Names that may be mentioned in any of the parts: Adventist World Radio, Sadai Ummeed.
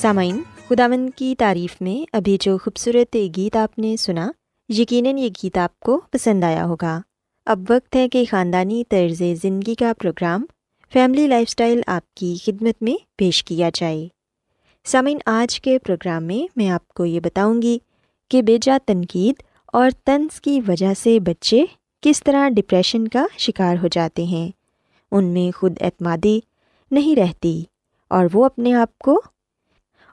سامعین، خداوند کی تعریف میں ابھی جو خوبصورت گیت آپ نے سنا، یقیناً یہ گیت آپ کو پسند آیا ہوگا۔ اب وقت ہے کہ خاندانی طرز زندگی کا پروگرام فیملی لائف سٹائل آپ کی خدمت میں پیش کیا جائے۔ سامعین، آج کے پروگرام میں میں آپ کو یہ بتاؤں گی کہ بے جا تنقید اور طنز کی وجہ سے بچے کس طرح ڈپریشن کا شکار ہو جاتے ہیں، ان میں خود اعتمادی نہیں رہتی اور وہ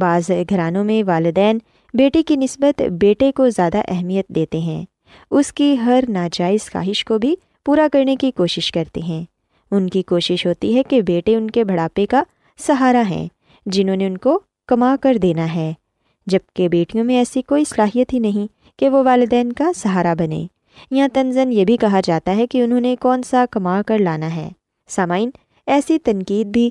بعض گھرانوں میں والدین بیٹی کی نسبت بیٹے کو زیادہ اہمیت دیتے ہیں، اس کی ہر ناجائز خواہش کو بھی پورا کرنے کی کوشش کرتے ہیں۔ ان کی کوشش ہوتی ہے کہ بیٹے ان کے بڑھاپے کا سہارا ہیں جنہوں نے ان کو کما کر دینا ہے، جبکہ بیٹیوں میں ایسی کوئی صلاحیت ہی نہیں کہ وہ والدین کا سہارا بنے، یا تنزن یہ بھی کہا جاتا ہے کہ انہوں نے کون سا کما کر لانا ہے۔ سامعین، ایسی تنقید بھی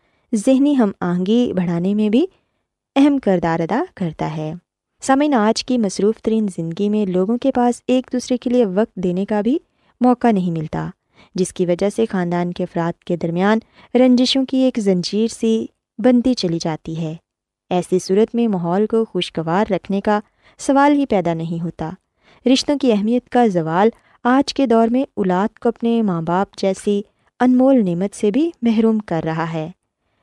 ذہنی ہم آہنگی بڑھانے میں بھی اہم کردار ادا کرتا ہے۔ سامعین، آج کی مصروف ترین زندگی میں لوگوں کے پاس ایک دوسرے کے لیے وقت دینے کا بھی موقع نہیں ملتا، جس کی وجہ سے خاندان کے افراد کے درمیان رنجشوں کی ایک زنجیر سی بنتی چلی جاتی ہے۔ ایسی صورت میں ماحول کو خوشگوار رکھنے کا سوال ہی پیدا نہیں ہوتا۔ رشتوں کی اہمیت کا زوال آج کے دور میں اولاد کو اپنے ماں باپ جیسی انمول نعمت سے بھی محروم کر رہا ہے۔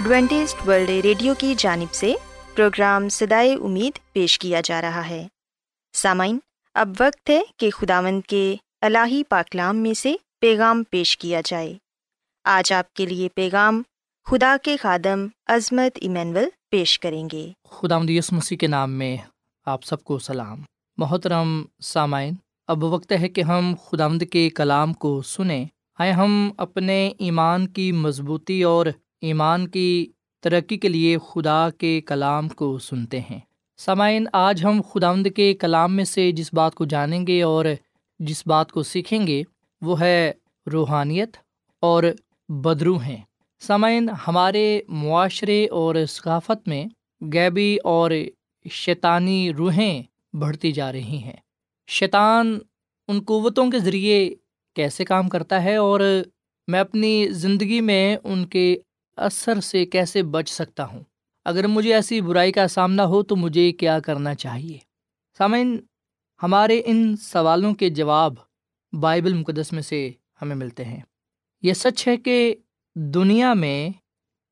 ایڈوینٹسٹ ورلڈ ریڈیو کی جانب سے پروگرام صدائے امید پیش کیا جا رہا ہے۔ سامعین، اب وقت ہے کہ خداوند کے الہی پاکلام میں سے پیغام پیش کیا جائے۔ آج آپ کے لیے پیغام خدا کے خادم عظمت ایمینول پیش کریں گے۔ خداوند یسوع مسیح کے نام میں آپ سب کو سلام۔ محترم سامعین، اب وقت ہے کہ ہم خداوند کے کلام کو سنیں۔ آئے ہم اپنے ایمان کی مضبوطی اور ایمان کی ترقی کے لیے خدا کے کلام کو سنتے ہیں۔ سامعین، آج ہم خداوند کے کلام میں سے جس بات کو جانیں گے اور جس بات کو سیکھیں گے وہ ہے روحانیت اور بدروح ہیں۔ سامعین، ہمارے معاشرے اور ثقافت میں غیبی اور شیطانی روحیں بڑھتی جا رہی ہیں۔ شیطان ان قوتوں کے ذریعے کیسے کام کرتا ہے اور میں اپنی زندگی میں ان کے اثر سے کیسے بچ سکتا ہوں؟ اگر مجھے ایسی برائی کا سامنا ہو تو مجھے کیا کرنا چاہیے؟ سامعین، ہمارے ان سوالوں کے جواب بائبل مقدس میں سے ہمیں ملتے ہیں۔ یہ سچ ہے کہ دنیا میں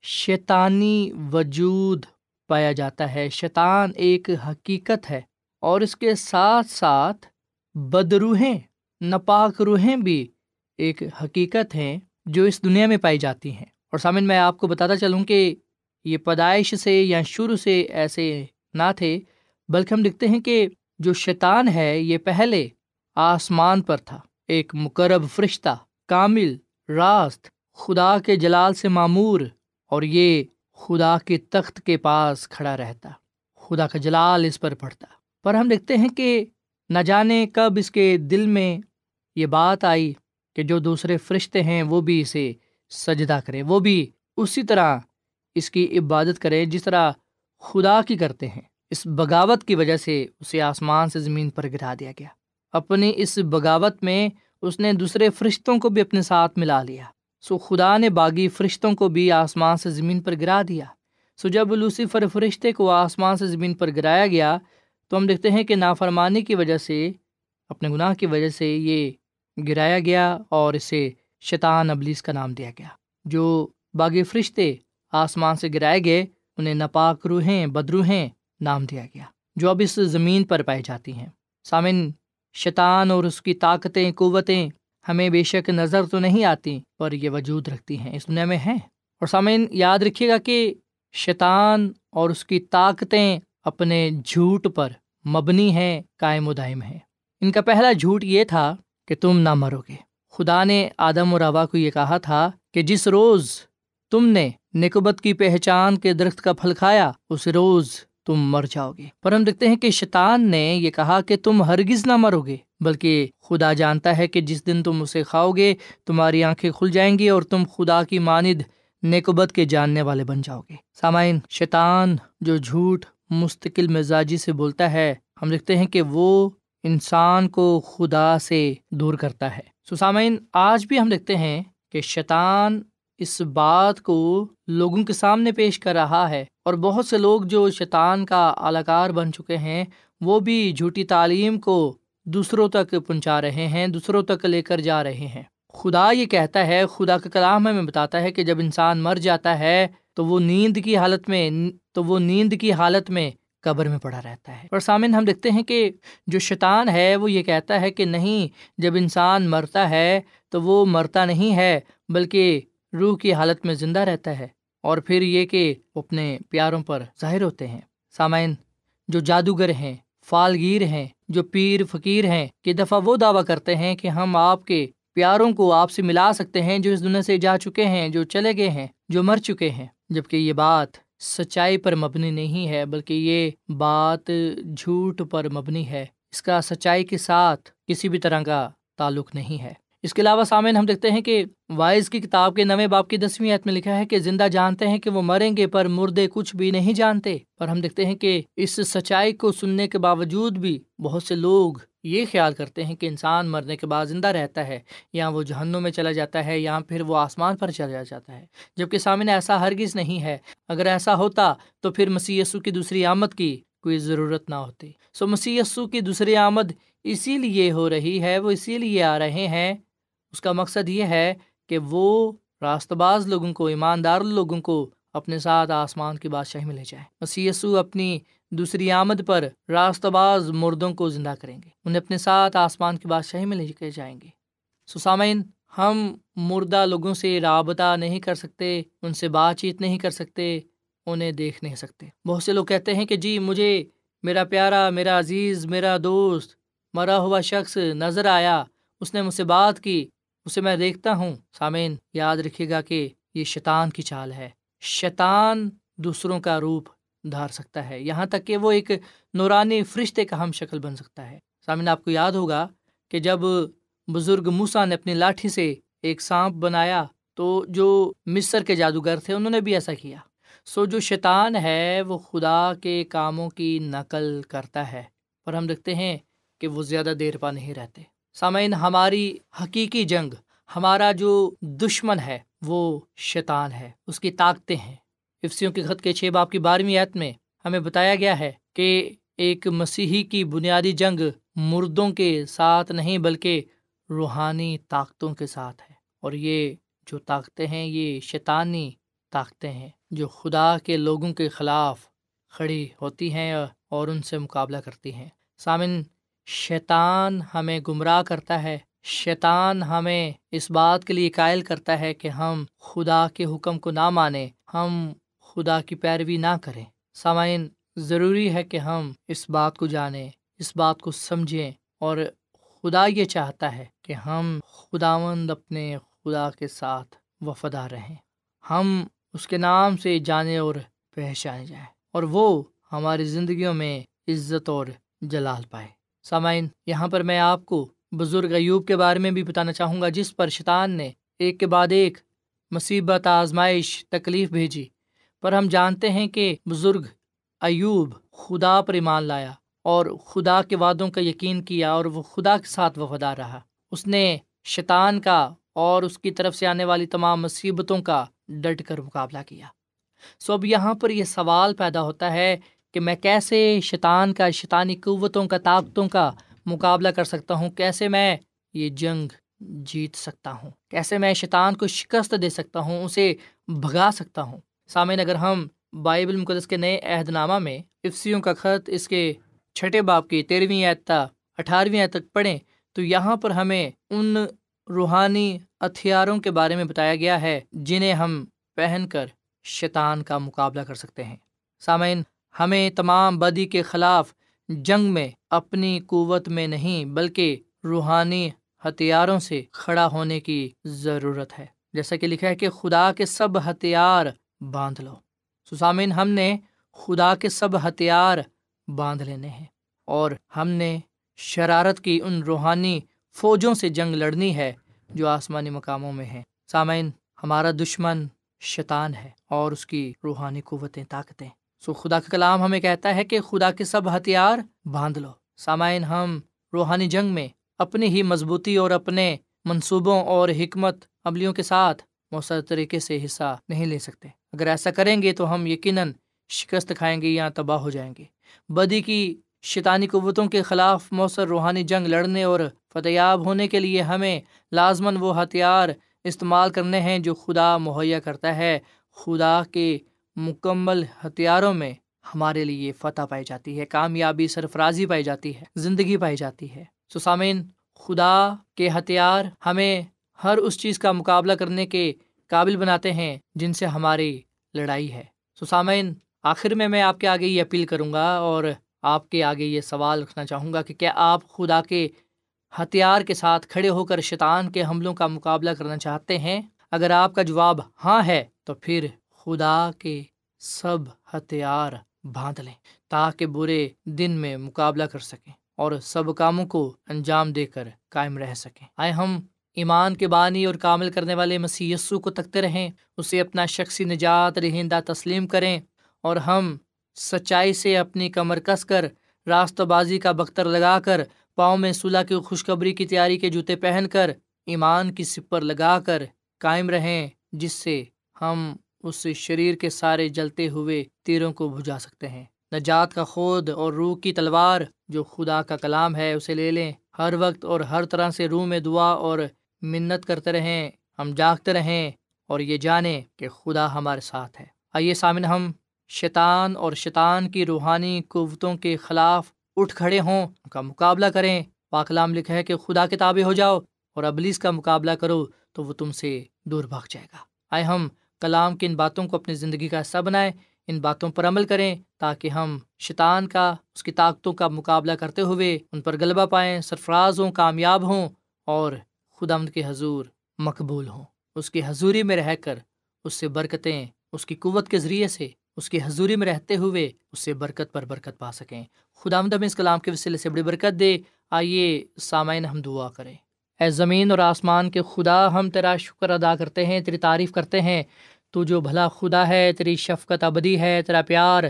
شیطانی وجود پایا جاتا ہے، شیطان ایک حقیقت ہے، اور اس کے ساتھ ساتھ بدروحیں، ناپاک روحیں بھی ایک حقیقت ہیں جو اس دنیا میں پائی جاتی ہیں۔ اور سامعین، میں آپ کو بتاتا چلوں کہ یہ پیدائش سے یا شروع سے ایسے نہ تھے، بلکہ ہم دیکھتے ہیں کہ جو شیطان ہے یہ پہلے آسمان پر تھا، ایک مقرب فرشتہ، کامل، راست، خدا کے جلال سے معمور، اور یہ خدا کے تخت کے پاس کھڑا رہتا، خدا کا جلال اس پر پڑتا۔ پر ہم دیکھتے ہیں کہ نہ جانے کب اس کے دل میں یہ بات آئی کہ جو دوسرے فرشتے ہیں وہ بھی اسے سجدہ کریں، وہ بھی اسی طرح اس کی عبادت کریں جس طرح خدا کی کرتے ہیں۔ اس بغاوت کی وجہ سے اسے آسمان سے زمین پر گرا دیا گیا۔ اپنی اس بغاوت میں اس نے دوسرے فرشتوں کو بھی اپنے ساتھ ملا لیا، سو خدا نے باغی فرشتوں کو بھی آسمان سے زمین پر گرا دیا۔ سو جب لوسیفر فرشتے کو آسمان سے زمین پر گرایا گیا تو ہم دیکھتے ہیں کہ نافرمانی کی وجہ سے، اپنے گناہ کی وجہ سے یہ گرایا گیا، اور اسے شیطان ابلیس کا نام دیا گیا۔ جو باغی فرشتے آسمان سے گرائے گئے انہیں ناپاک روحیں، بدروحیں نام دیا گیا، جو اب اس زمین پر پائی جاتی ہیں۔ سامن، شیطان اور اس کی طاقتیں، قوتیں ہمیں بے شک نظر تو نہیں آتی، پر یہ وجود رکھتی ہیں، اس دنیا میں ہیں۔ اور سامن، یاد رکھیے گا کہ شیطان اور اس کی طاقتیں اپنے جھوٹ پر مبنی ہیں، قائم و دائم ہیں۔ ان کا پہلا جھوٹ یہ تھا کہ تم نہ مرو گے۔ خدا نے آدم اور حوا کو یہ کہا تھا کہ جس روز تم نے نکوبت کی پہچان کے درخت کا پھل کھایا اس روز تم مر جاؤ گے، پر ہم دیکھتے ہیں کہ شیطان نے یہ کہا کہ تم ہرگز نہ مرو گے، بلکہ خدا جانتا ہے کہ جس دن تم اسے کھاؤ گے تمہاری آنکھیں کھل جائیں گی اور تم خدا کی مانند نکوبت کے جاننے والے بن جاؤ گے۔ سامعین، شیطان جو جھوٹ مستقل مزاجی سے بولتا ہے، ہم دیکھتے ہیں کہ وہ انسان کو خدا سے دور کرتا ہے۔ سو سامعین، آج بھی ہم دیکھتے ہیں کہ شیطان اس بات کو لوگوں کے سامنے پیش کر رہا ہے، اور بہت سے لوگ جو شیطان کا آلہ کار بن چکے ہیں وہ بھی جھوٹی تعلیم کو دوسروں تک پہنچا رہے ہیں، دوسروں تک لے کر جا رہے ہیں۔ خدا یہ کہتا ہے، خدا کا کلام ہمیں بتاتا ہے کہ جب انسان مر جاتا ہے تو وہ نیند کی حالت میں قبر میں پڑا رہتا ہے۔ اور سامعین، ہم دیکھتے ہیں کہ جو شیطان ہے وہ یہ کہتا ہے کہ نہیں، جب انسان مرتا ہے تو وہ مرتا نہیں ہے بلکہ روح کی حالت میں زندہ رہتا ہے، اور پھر یہ کہ وہ اپنے پیاروں پر ظاہر ہوتے ہیں۔ سامعین، جو جادوگر ہیں، فالگیر ہیں، جو پیر فقیر ہیں، کہ دفعہ وہ دعویٰ کرتے ہیں کہ ہم آپ کے پیاروں کو آپ سے ملا سکتے ہیں جو اس دنیا سے جا چکے ہیں، جو چلے گئے ہیں، جو مر چکے ہیں، جبکہ یہ بات سچائی پر مبنی نہیں ہے، بلکہ یہ بات جھوٹ پر مبنی ہے، اس کا سچائی کے ساتھ کسی بھی طرح کا تعلق نہیں ہے۔ اس کے علاوہ سامعین، ہم دیکھتے ہیں کہ وائز کی کتاب کے 9 باب کی 10ویں آیت میں لکھا ہے کہ زندہ جانتے ہیں کہ وہ مریں گے پر مردے کچھ بھی نہیں جانتے۔ پر ہم دیکھتے ہیں کہ اس سچائی کو سننے کے باوجود بھی بہت سے لوگ یہ خیال کرتے ہیں کہ انسان مرنے کے بعد زندہ رہتا ہے، یا وہ جہنم میں چلا جاتا ہے، یا پھر وہ آسمان پر چلا جاتا ہے، جبکہ سامعین ایسا ہرگز نہیں ہے۔ اگر ایسا ہوتا تو پھر مسیح یسوع کی دوسری آمد کی کوئی ضرورت نہ ہوتی۔ سو مسیح یسوع کی دوسری آمد اسی لیے ہو رہی ہے، وہ اسی لیے آ رہے ہیں۔ اس کا مقصد یہ ہے کہ وہ راست باز لوگوں کو، ایماندار لوگوں کو اپنے ساتھ آسمان کی بادشاہی میں لے جائیں۔ مسیح یسوع اپنی دوسری آمد پر راست باز مردوں کو زندہ کریں گے، انہیں اپنے ساتھ آسمان کی بادشاہی میں لے کے جائیں گے۔ سو سامعین، ہم مردہ لوگوں سے رابطہ نہیں کر سکتے، ان سے بات چیت نہیں کر سکتے، انہیں دیکھ نہیں سکتے۔ بہت سے لوگ کہتے ہیں کہ جی مجھے میرا پیارا، میرا عزیز، میرا دوست، مرا ہوا شخص نظر آیا، اس نے مجھ سے بات کی، اسے میں دیکھتا ہوں۔ سامعین، یاد رکھیے گا کہ یہ شیطان کی چال ہے۔ شیطان دوسروں کا روپ دھار سکتا ہے، یہاں تک کہ وہ ایک نورانی فرشتے کا ہم شکل بن سکتا ہے۔ سامعین، آپ کو یاد ہوگا کہ جب بزرگ موسیٰ نے اپنی لاٹھی سے ایک سانپ بنایا تو جو مصر کے جادوگر تھے انہوں نے بھی ایسا کیا۔ سو جو شیطان ہے وہ خدا کے کاموں کی نقل کرتا ہے، پر ہم دیکھتے ہیں کہ وہ زیادہ دیر پا نہیں رہتے۔ سامعین، ہماری حقیقی جنگ، ہمارا جو دشمن ہے وہ شیطان ہے، اس کی طاقتیں ہیں۔ افسیوں کے خط کے 6 باب کی 12ویں آیت میں ہمیں بتایا گیا ہے کہ ایک مسیحی کی بنیادی جنگ مردوں کے ساتھ نہیں بلکہ روحانی طاقتوں کے ساتھ ہے، اور یہ جو طاقتیں ہیں یہ شیطانی طاقتیں ہیں جو خدا کے لوگوں کے خلاف کھڑی ہوتی ہیں اور ان سے مقابلہ کرتی ہیں۔ سامن، شیطان ہمیں گمراہ کرتا ہے، شیطان ہمیں اس بات کے لیے قائل کرتا ہے کہ ہم خدا کے حکم کو نہ مانیں، ہم خدا کی پیروی نہ کریں۔ سامعین، ضروری ہے کہ ہم اس بات کو جانیں، اس بات کو سمجھیں، اور خدا یہ چاہتا ہے کہ ہم خداوند اپنے خدا کے ساتھ وفادار رہیں، ہم اس کے نام سے جانے اور پہچانے جائیں، اور وہ ہماری زندگیوں میں عزت اور جلال پائے۔ سامعین، یہاں پر میں آپ کو بزرگ ایوب کے بارے میں بھی بتانا چاہوں گا، جس پر شیطان نے ایک کے بعد ایک مصیبت، آزمائش، تکلیف بھیجی، پر ہم جانتے ہیں کہ بزرگ ایوب خدا پر ایمان لایا اور خدا کے وعدوں کا یقین کیا، اور وہ خدا کے ساتھ وفادار رہا۔ اس نے شیطان کا اور اس کی طرف سے آنے والی تمام مصیبتوں کا ڈٹ کر مقابلہ کیا۔ سو اب یہاں پر یہ سوال پیدا ہوتا ہے کہ میں کیسے شیطان کا، شیطانی قوتوں کا، طاقتوں کا مقابلہ کر سکتا ہوں؟ کیسے میں یہ جنگ جیت سکتا ہوں؟ کیسے میں شیطان کو شکست دے سکتا ہوں، اسے بھگا سکتا ہوں؟ سامعین، اگر ہم بائبل مقدس کے نئے عہد نامہ میں افسیوں کا خط اس کے 6 باب کی 13ویں آیت تا 18ویں آیت تک پڑھیں تو یہاں پر ہمیں ان روحانی ہتھیاروں کے بارے میں بتایا گیا ہے جنہیں ہم پہن کر شیطان کا مقابلہ کر سکتے ہیں۔ سامعین، ہمیں تمام بدی کے خلاف جنگ میں اپنی قوت میں نہیں بلکہ روحانی ہتھیاروں سے کھڑا ہونے کی ضرورت ہے، جیسا کہ لکھا ہے کہ خدا کے سب ہتھیار باندھ لو۔ سامعین، ہم نے خدا کے سب ہتھیار باندھ لینے ہیں اور ہم نے شرارت کی ان روحانی فوجوں سے جنگ لڑنی ہے جو آسمانی مقاموں میں ہیں۔ سامعین، ہمارا دشمن شیطان ہے اور اس کی روحانی قوتیں، طاقتیں۔ سو خدا کا کلام ہمیں کہتا ہے کہ خدا کے سب ہتھیار باندھ لو۔ سامعین، ہم روحانی جنگ میں اپنی ہی مضبوطی اور اپنے منصوبوں اور حکمت عملیوں کے ساتھ مؤثر طریقے سے حصہ نہیں لے سکتے۔ اگر ایسا کریں گے تو ہم یقیناً شکست کھائیں گے یا تباہ ہو جائیں گے۔ بدی کی شیطانی قوتوں کے خلاف مؤثر روحانی جنگ لڑنے اور فتح یاب ہونے کے لیے ہمیں لازماً وہ ہتھیار استعمال کرنے ہیں جو خدا مہیا کرتا ہے۔ خدا کے مکمل ہتھیاروں میں ہمارے لیے فتح پائی جاتی ہے، کامیابی، سرفرازی پائی جاتی ہے، زندگی پائی جاتی ہے۔ سو سامعین، خدا کے ہتھیار ہمیں ہر اس چیز کا مقابلہ کرنے کے قابل بناتے ہیں جن سے ہماری لڑائی ہے۔ سو سامعین، آخر میں آپ کے آگے یہ اپیل کروں گا اور آپ کے آگے یہ سوال رکھنا چاہوں گا کہ کیا آپ خدا کے ہتھیار کے ساتھ کھڑے ہو کر شیطان کے حملوں کا مقابلہ کرنا چاہتے ہیں؟ اگر آپ کا جواب ہاں ہے تو پھر خدا کے سب ہتھیار باندھ لیں تاکہ برے دن میں مقابلہ کر سکیں اور سب کاموں کو انجام دے کر قائم رہ سکیں۔ آئے ہم ایمان کے بانی اور کامل کرنے والے مسیح یسوع کو تکتے رہیں، اسے اپنا شخصی نجات دہندہ تسلیم کریں، اور ہم سچائی سے اپنی کمر کس کر، راستہ بازی کا بختر لگا کر، پاؤں میں صلح کی خوشخبری کی تیاری کے جوتے پہن کر، ایمان کی سپر لگا کر قائم رہیں، جس سے ہم اس شریر کے سارے جلتے ہوئے تیروں کو بجھا سکتے ہیں۔ نجات کا خود اور روح کی تلوار جو خدا کا کلام ہے اسے لے لیں، ہر وقت اور ہر طرح سے روح میں دعا اور منت کرتے رہیں، ہم جاگتے رہیں اور یہ جانیں کہ خدا ہمارے ساتھ ہے۔ آئیے سامنے ہم شیطان اور شیطان کی روحانی قوتوں کے خلاف اٹھ کھڑے ہوں، ان کا مقابلہ کریں۔ پاک کلام لکھا ہے کہ خدا کے تابع ہو جاؤ اور ابلیس کا مقابلہ کرو تو وہ تم سے دور بھاگ جائے گا۔ آئے ہم کلام کی ان باتوں کو اپنی زندگی کا حصہ بنائیں، ان باتوں پر عمل کریں تاکہ ہم شیطان کا، اس کی طاقتوں کا مقابلہ کرتے ہوئے ان پر غلبہ پائیں، سرفراز ہوں، کامیاب ہوں اور خداوند کے حضور مقبول ہوں۔ اس کی حضوری میں رہ کر اس سے برکتیں، اس کی قوت کے ذریعے سے، اس کی حضوری میں رہتے ہوئے اس سے برکت پر برکت پا سکیں۔ خداوند ہمیں اس کلام کے وسیلے سے بڑی برکت دے۔ آئیے سامعین ہم دعا کریں۔ اے زمین اور آسمان کے خدا، ہم تیرا شکر ادا کرتے ہیں، تیری تعریف کرتے ہیں۔ تو جو بھلا خدا ہے، تیری شفقت ابدی ہے، تیرا پیار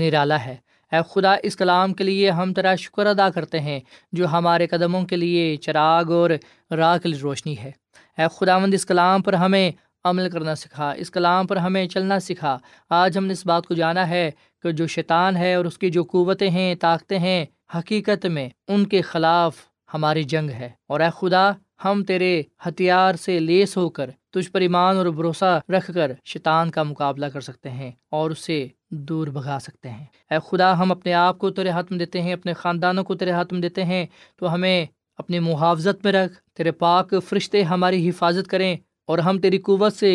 نرالا ہے۔ اے خدا، اس کلام کے لیے ہم تیرا شکر ادا کرتے ہیں جو ہمارے قدموں کے لیے چراغ اور راہ کے لیے روشنی ہے۔ اے خداوند اس کلام پر ہمیں عمل کرنا سکھا، اس کلام پر ہمیں چلنا سکھا۔ آج ہم نے اس بات کو جانا ہے کہ جو شیطان ہے اور اس کی جو قوتیں ہیں، طاقتیں ہیں، حقیقت میں ان کے خلاف ہماری جنگ ہے، اور اے خدا ہم تیرے ہتھیار سے لیس ہو کر تجھ پر ایمان اور بھروسہ رکھ کر شیطان کا مقابلہ کر سکتے ہیں اور اسے دور بھگا سکتے ہیں۔ اے خدا ہم اپنے آپ کو تیرے ہاتھ میں دیتے ہیں، اپنے خاندانوں کو تیرے ہاتھ میں دیتے ہیں، تو ہمیں اپنی محافظت میں رکھ، تیرے پاک فرشتے ہماری حفاظت کریں اور ہم تیری قوت سے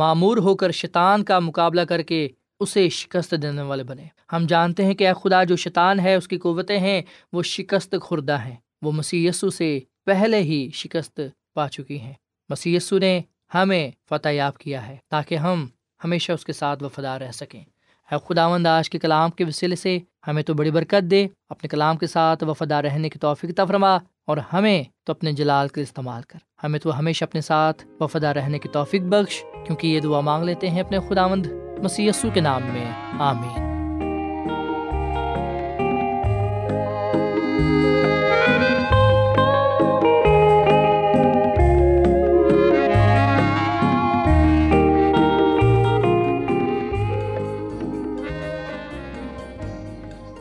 معمور ہو کر شیطان کا مقابلہ کر کے اسے شکست دینے والے بنے۔ ہم جانتے ہیں کہ اے خدا جو شیطان ہے اس کی قوتیں ہیں وہ شکست خوردہ ہیں، وہ مسیح یسوع سے پہلے ہی شکست پا چکی ہیں۔ مسیح یسوع نے ہمیں فتح یاب کیا ہے تاکہ ہم ہمیشہ اس کے ساتھ وفادار رہ سکیں۔ اے خداوند آج کے کلام کے وسیلے سے ہمیں تو بڑی برکت دے، اپنے کلام کے ساتھ وفادار رہنے کی توفیق عطا فرما، اور ہمیں تو اپنے جلال کے استعمال کر، ہمیں تو ہمیشہ اپنے ساتھ وفادار رہنے کی توفیق بخش، کیونکہ یہ دعا مانگ لیتے ہیں اپنے خداوند مسیح یسوع کے نام میں، آمین۔